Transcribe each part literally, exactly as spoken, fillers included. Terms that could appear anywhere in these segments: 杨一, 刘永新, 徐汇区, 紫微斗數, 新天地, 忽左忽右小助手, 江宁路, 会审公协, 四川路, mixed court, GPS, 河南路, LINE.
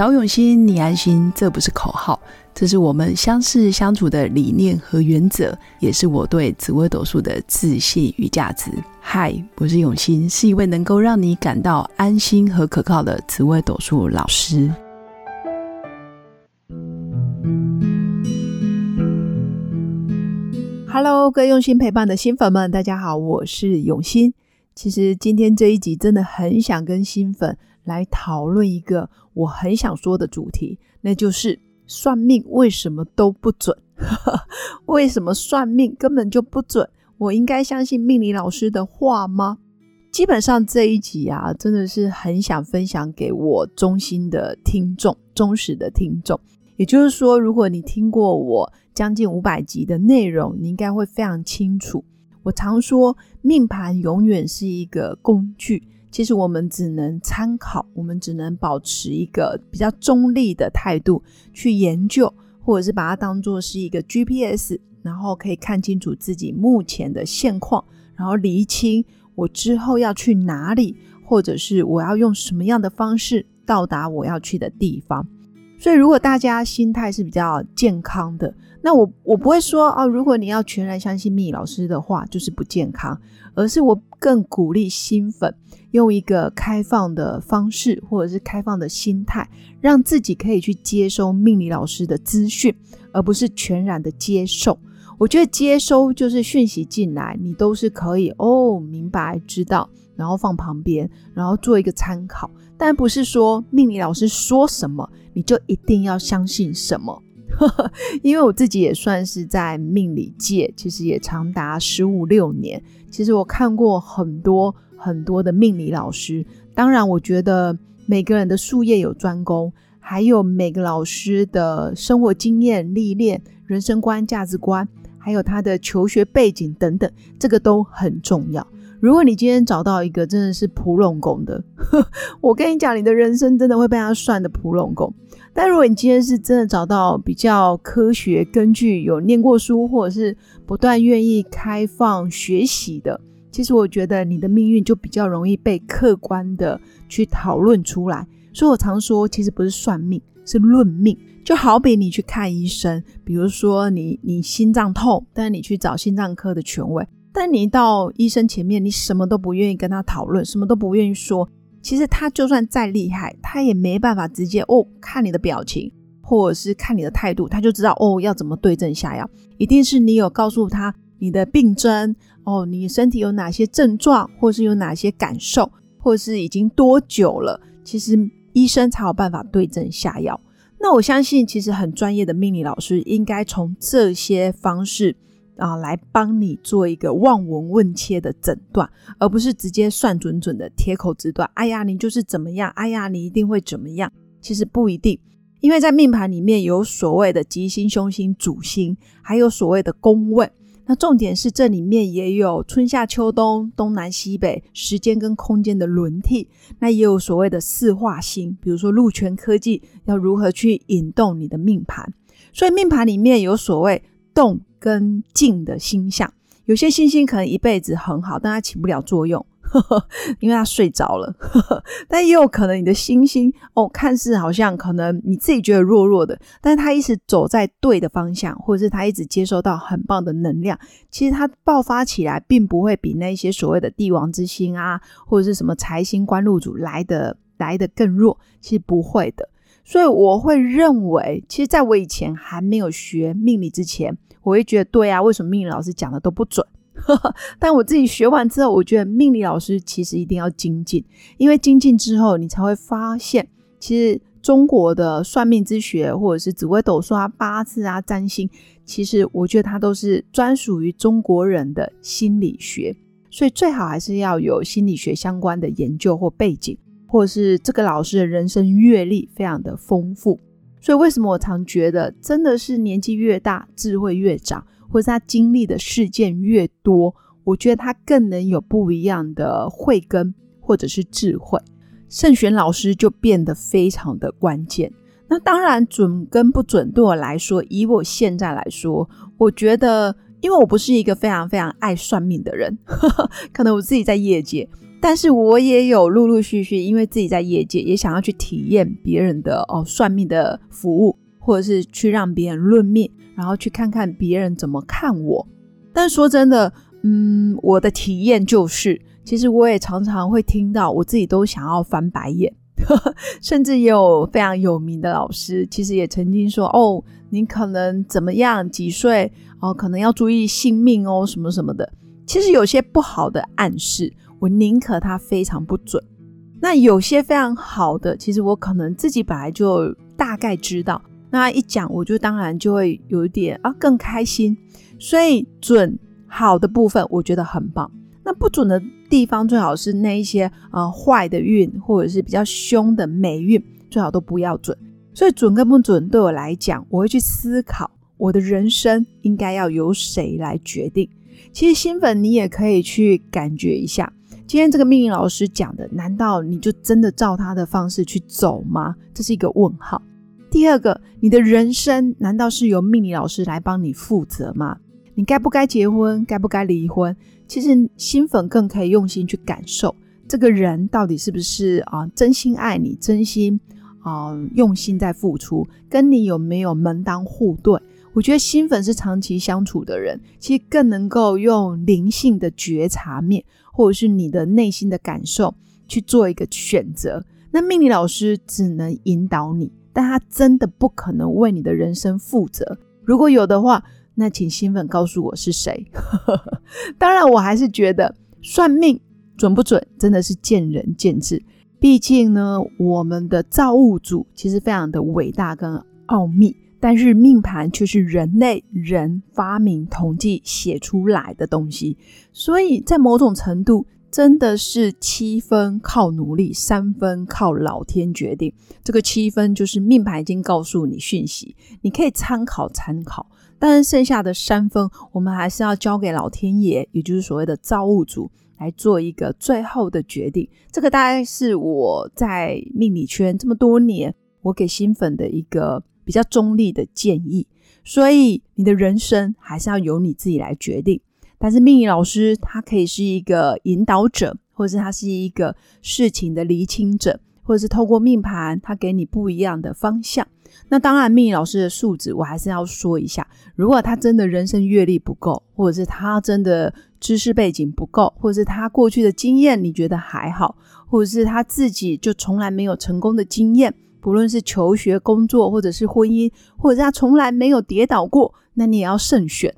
找永新，你安心，这不是口号，这是我们相识相处的理念和原则，也是我对紫微斗数的自信与价值。嗨，我是永新，是一位能够让你感到安心和可靠的紫微斗数老师。Hello， 各位用心陪伴的新粉们，大家好，我是永新。其实今天这一集真的很想跟新粉来讨论一个我很想说的主题，那就是算命为什么都不准为什么算命根本就不准？我应该相信命理老师的话吗？基本上这一集啊，真的是很想分享给我忠心的听众，忠实的听众。也就是说，如果你听过我将近五百集的内容，你应该会非常清楚，我常说命盘永远是一个工具，其实我们只能参考，我们只能保持一个比较中立的态度去研究，或者是把它当作是一个 G P S， 然后可以看清楚自己目前的现况，然后厘清我之后要去哪里，或者是我要用什么样的方式到达我要去的地方。所以如果大家心态是比较健康的，那我我不会说啊、哦，如果你要全然相信命理老师的话就是不健康，而是我更鼓励新粉用一个开放的方式，或者是开放的心态，让自己可以去接收命理老师的资讯，而不是全然的接受。我觉得接收就是讯息进来你都是可以哦，明白知道，然后放旁边，然后做一个参考，但不是说命理老师说什么你就一定要相信什么因为我自己也算是在命理界其实也长达十五六年，其实我看过很多很多的命理老师。当然我觉得每个人的术业有专攻，还有每个老师的生活经验历练、人生观、价值观，还有他的求学背景等等，这个都很重要。如果你今天找到一个真的是普龙宫的我跟你讲，你的人生真的会被他算的普龙宫。但如果你今天是真的找到比较科学根据、有念过书，或者是不断愿意开放学习的，其实我觉得你的命运就比较容易被客观的去讨论出来。所以我常说其实不是算命，是论命。就好比你去看医生，比如说你你心脏痛，但你去找心脏科的权威，但你到医生前面，你什么都不愿意跟他讨论，什么都不愿意说，其实他就算再厉害，他也没办法直接哦，看你的表情或者是看你的态度，他就知道哦要怎么对症下药。一定是你有告诉他你的病症哦，你身体有哪些症状，或是有哪些感受，或是已经多久了，其实医生才有办法对症下药。那我相信其实很专业的命理老师应该从这些方式啊，来帮你做一个望闻问切的诊断，而不是直接算准准的铁口直断，哎呀你就是怎么样，哎呀你一定会怎么样。其实不一定，因为在命盘里面有所谓的吉星、凶星、主星，还有所谓的宫位。那重点是这里面也有春夏秋冬、东南西北、时间跟空间的轮替，那也有所谓的四化星，比如说禄权科技要如何去引动你的命盘。所以命盘里面有所谓动跟静的星象，有些星星可能一辈子很好，但它起不了作用呵呵，因为它睡着了呵呵，但也有可能你的星星哦，看似好像可能你自己觉得弱弱的，但是它一直走在对的方向，或者是它一直接收到很棒的能量，其实它爆发起来并不会比那些所谓的帝王之星啊，或者是什么财星、官禄主来的来的更弱，其实不会的。所以我会认为，其实在我以前还没有学命理之前，我会觉得对啊，为什么命理老师讲的都不准但我自己学完之后，我觉得命理老师其实一定要精进，因为精进之后你才会发现，其实中国的算命之学，或者是紫微斗数啊、八字啊、占星，其实我觉得它都是专属于中国人的心理学，所以最好还是要有心理学相关的研究或背景，或者是这个老师的人生阅历非常的丰富。所以为什么我常觉得真的是年纪越大智慧越长，或是他经历的事件越多，我觉得他更能有不一样的慧根或者是智慧。慎选老师就变得非常的关键。那当然准跟不准对我来说，以我现在来说，我觉得因为我不是一个非常非常爱算命的人可能我自己在业界，但是我也有陆陆续续因为自己在业界也想要去体验别人的、哦、算命的服务，或者是去让别人论命，然后去看看别人怎么看我。但说真的，嗯，我的体验就是其实我也常常会听到我自己都想要翻白眼甚至也有非常有名的老师其实也曾经说，哦，你可能怎么样几岁、哦、可能要注意性命哦什么什么的。其实有些不好的暗示我宁可它非常不准，那有些非常好的其实我可能自己本来就大概知道，那一讲我就当然就会有一点啊更开心。所以准好的部分我觉得很棒，那不准的地方最好是那一些呃坏的运或者是比较凶的霉运最好都不要准。所以准跟不准对我来讲，我会去思考我的人生应该要由谁来决定。其实新粉你也可以去感觉一下，今天这个命运老师讲的难道你就真的照他的方式去走吗？这是一个问号。第二个，你的人生难道是由命理老师来帮你负责吗？你该不该结婚，该不该离婚，其实新粉更可以用心去感受这个人到底是不是、呃、真心爱你，真心、呃、用心在付出，跟你有没有门当户对。我觉得新粉是长期相处的人，其实更能够用灵性的觉察面或者是你的内心的感受去做一个选择。那命理老师只能引导你，但他真的不可能为你的人生负责，如果有的话，那请新粉告诉我是谁当然我还是觉得算命准不准真的是见仁见智，毕竟呢我们的造物主其实非常的伟大跟奥秘，但是命盘却是人类人发明统计写出来的东西，所以在某种程度真的是七分靠努力，三分靠老天决定。这个七分就是命盘已经告诉你讯息，你可以参考参考，但是剩下的三分我们还是要交给老天爷，也就是所谓的造物主来做一个最后的决定。这个大概是我在命理圈这么多年我给新粉的一个比较中立的建议。所以你的人生还是要由你自己来决定，但是命理老师他可以是一个引导者，或者是他是一个事情的厘清者，或者是透过命盘他给你不一样的方向。那当然命理老师的素质我还是要说一下，如果他真的人生阅历不够，或者是他真的知识背景不够，或者是他过去的经验你觉得还好，或者是他自己就从来没有成功的经验，不论是求学工作或者是婚姻，或者是他从来没有跌倒过，那你也要慎选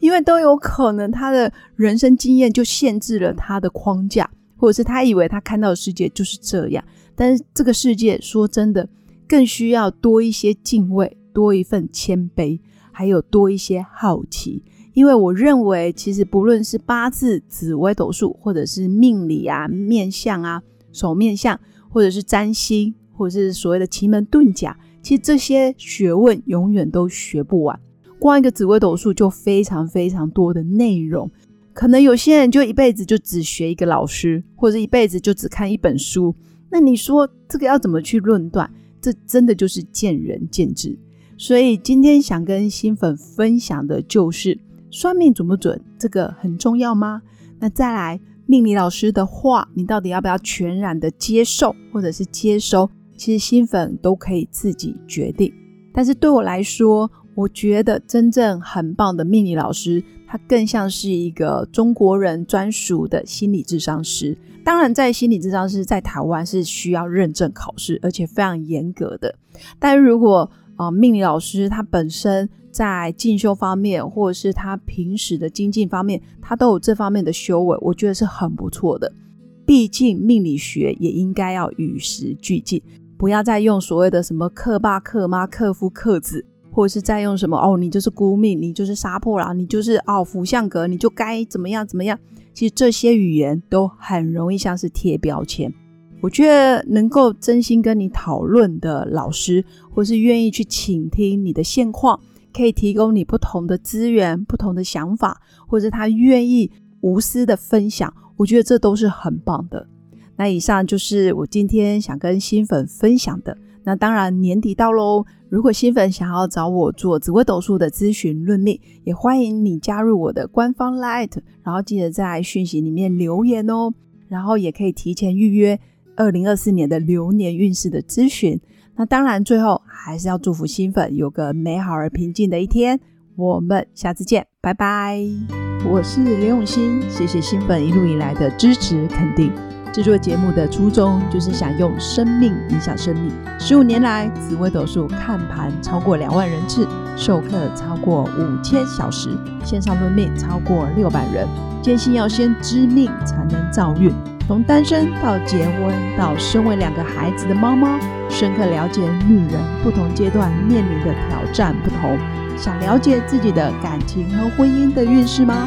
因为都有可能他的人生经验就限制了他的框架，或者是他以为他看到的世界就是这样，但是这个世界说真的更需要多一些敬畏，多一份谦卑，还有多一些好奇。因为我认为其实不论是八字紫微斗数，或者是命理啊面相啊手面相，或者是占星，或者是所谓的奇门遁甲，其实这些学问永远都学不完，光一个紫微斗数就非常非常多的内容。可能有些人就一辈子就只学一个老师，或者一辈子就只看一本书，那你说这个要怎么去论断，这真的就是见仁见智。所以今天想跟新粉分享的就是算命准不准这个很重要吗？那再来命理老师的话你到底要不要全然的接受或者是接收，其实新粉都可以自己决定。但是对我来说，我觉得真正很棒的命理老师他更像是一个中国人专属的心理咨商师。当然在心理咨商师在台湾是需要认证考试，而且非常严格的，但如果、呃、命理老师他本身在进修方面，或者是他平时的精进方面他都有这方面的修为，我觉得是很不错的。毕竟命理学也应该要与时俱进，不要再用所谓的什么克爸克妈克夫克子，或者是再用什么哦，你就是孤命，你就是杀破狼，你就是哦福相格，你就该怎么样怎么样。其实这些语言都很容易像是贴标签。我觉得能够真心跟你讨论的老师，或是愿意去倾听你的现况，可以提供你不同的资源、不同的想法，或者他愿意无私的分享，我觉得这都是很棒的。那以上就是我今天想跟新粉分享的。那当然年底到咯，如果新粉想要找我做紫微斗数的咨询论命，也欢迎你加入我的官方 LINE， 然后记得在讯息里面留言哦。然后也可以提前预约二零二四年的流年运势的咨询。那当然最后还是要祝福新粉有个美好而平静的一天，我们下次见，拜拜。我是刘永新，谢谢新粉一路以来的支持肯定。制作节目的初衷就是想用生命影响生命，十五年来紫微斗数看盘超过两万人次，授课超过五千小时，线上论命超过六百人，坚信要先知命才能造运。从单身到结婚到身为两个孩子的妈妈，深刻了解女人不同阶段面临的挑战不同。想了解自己的感情和婚姻的运势吗？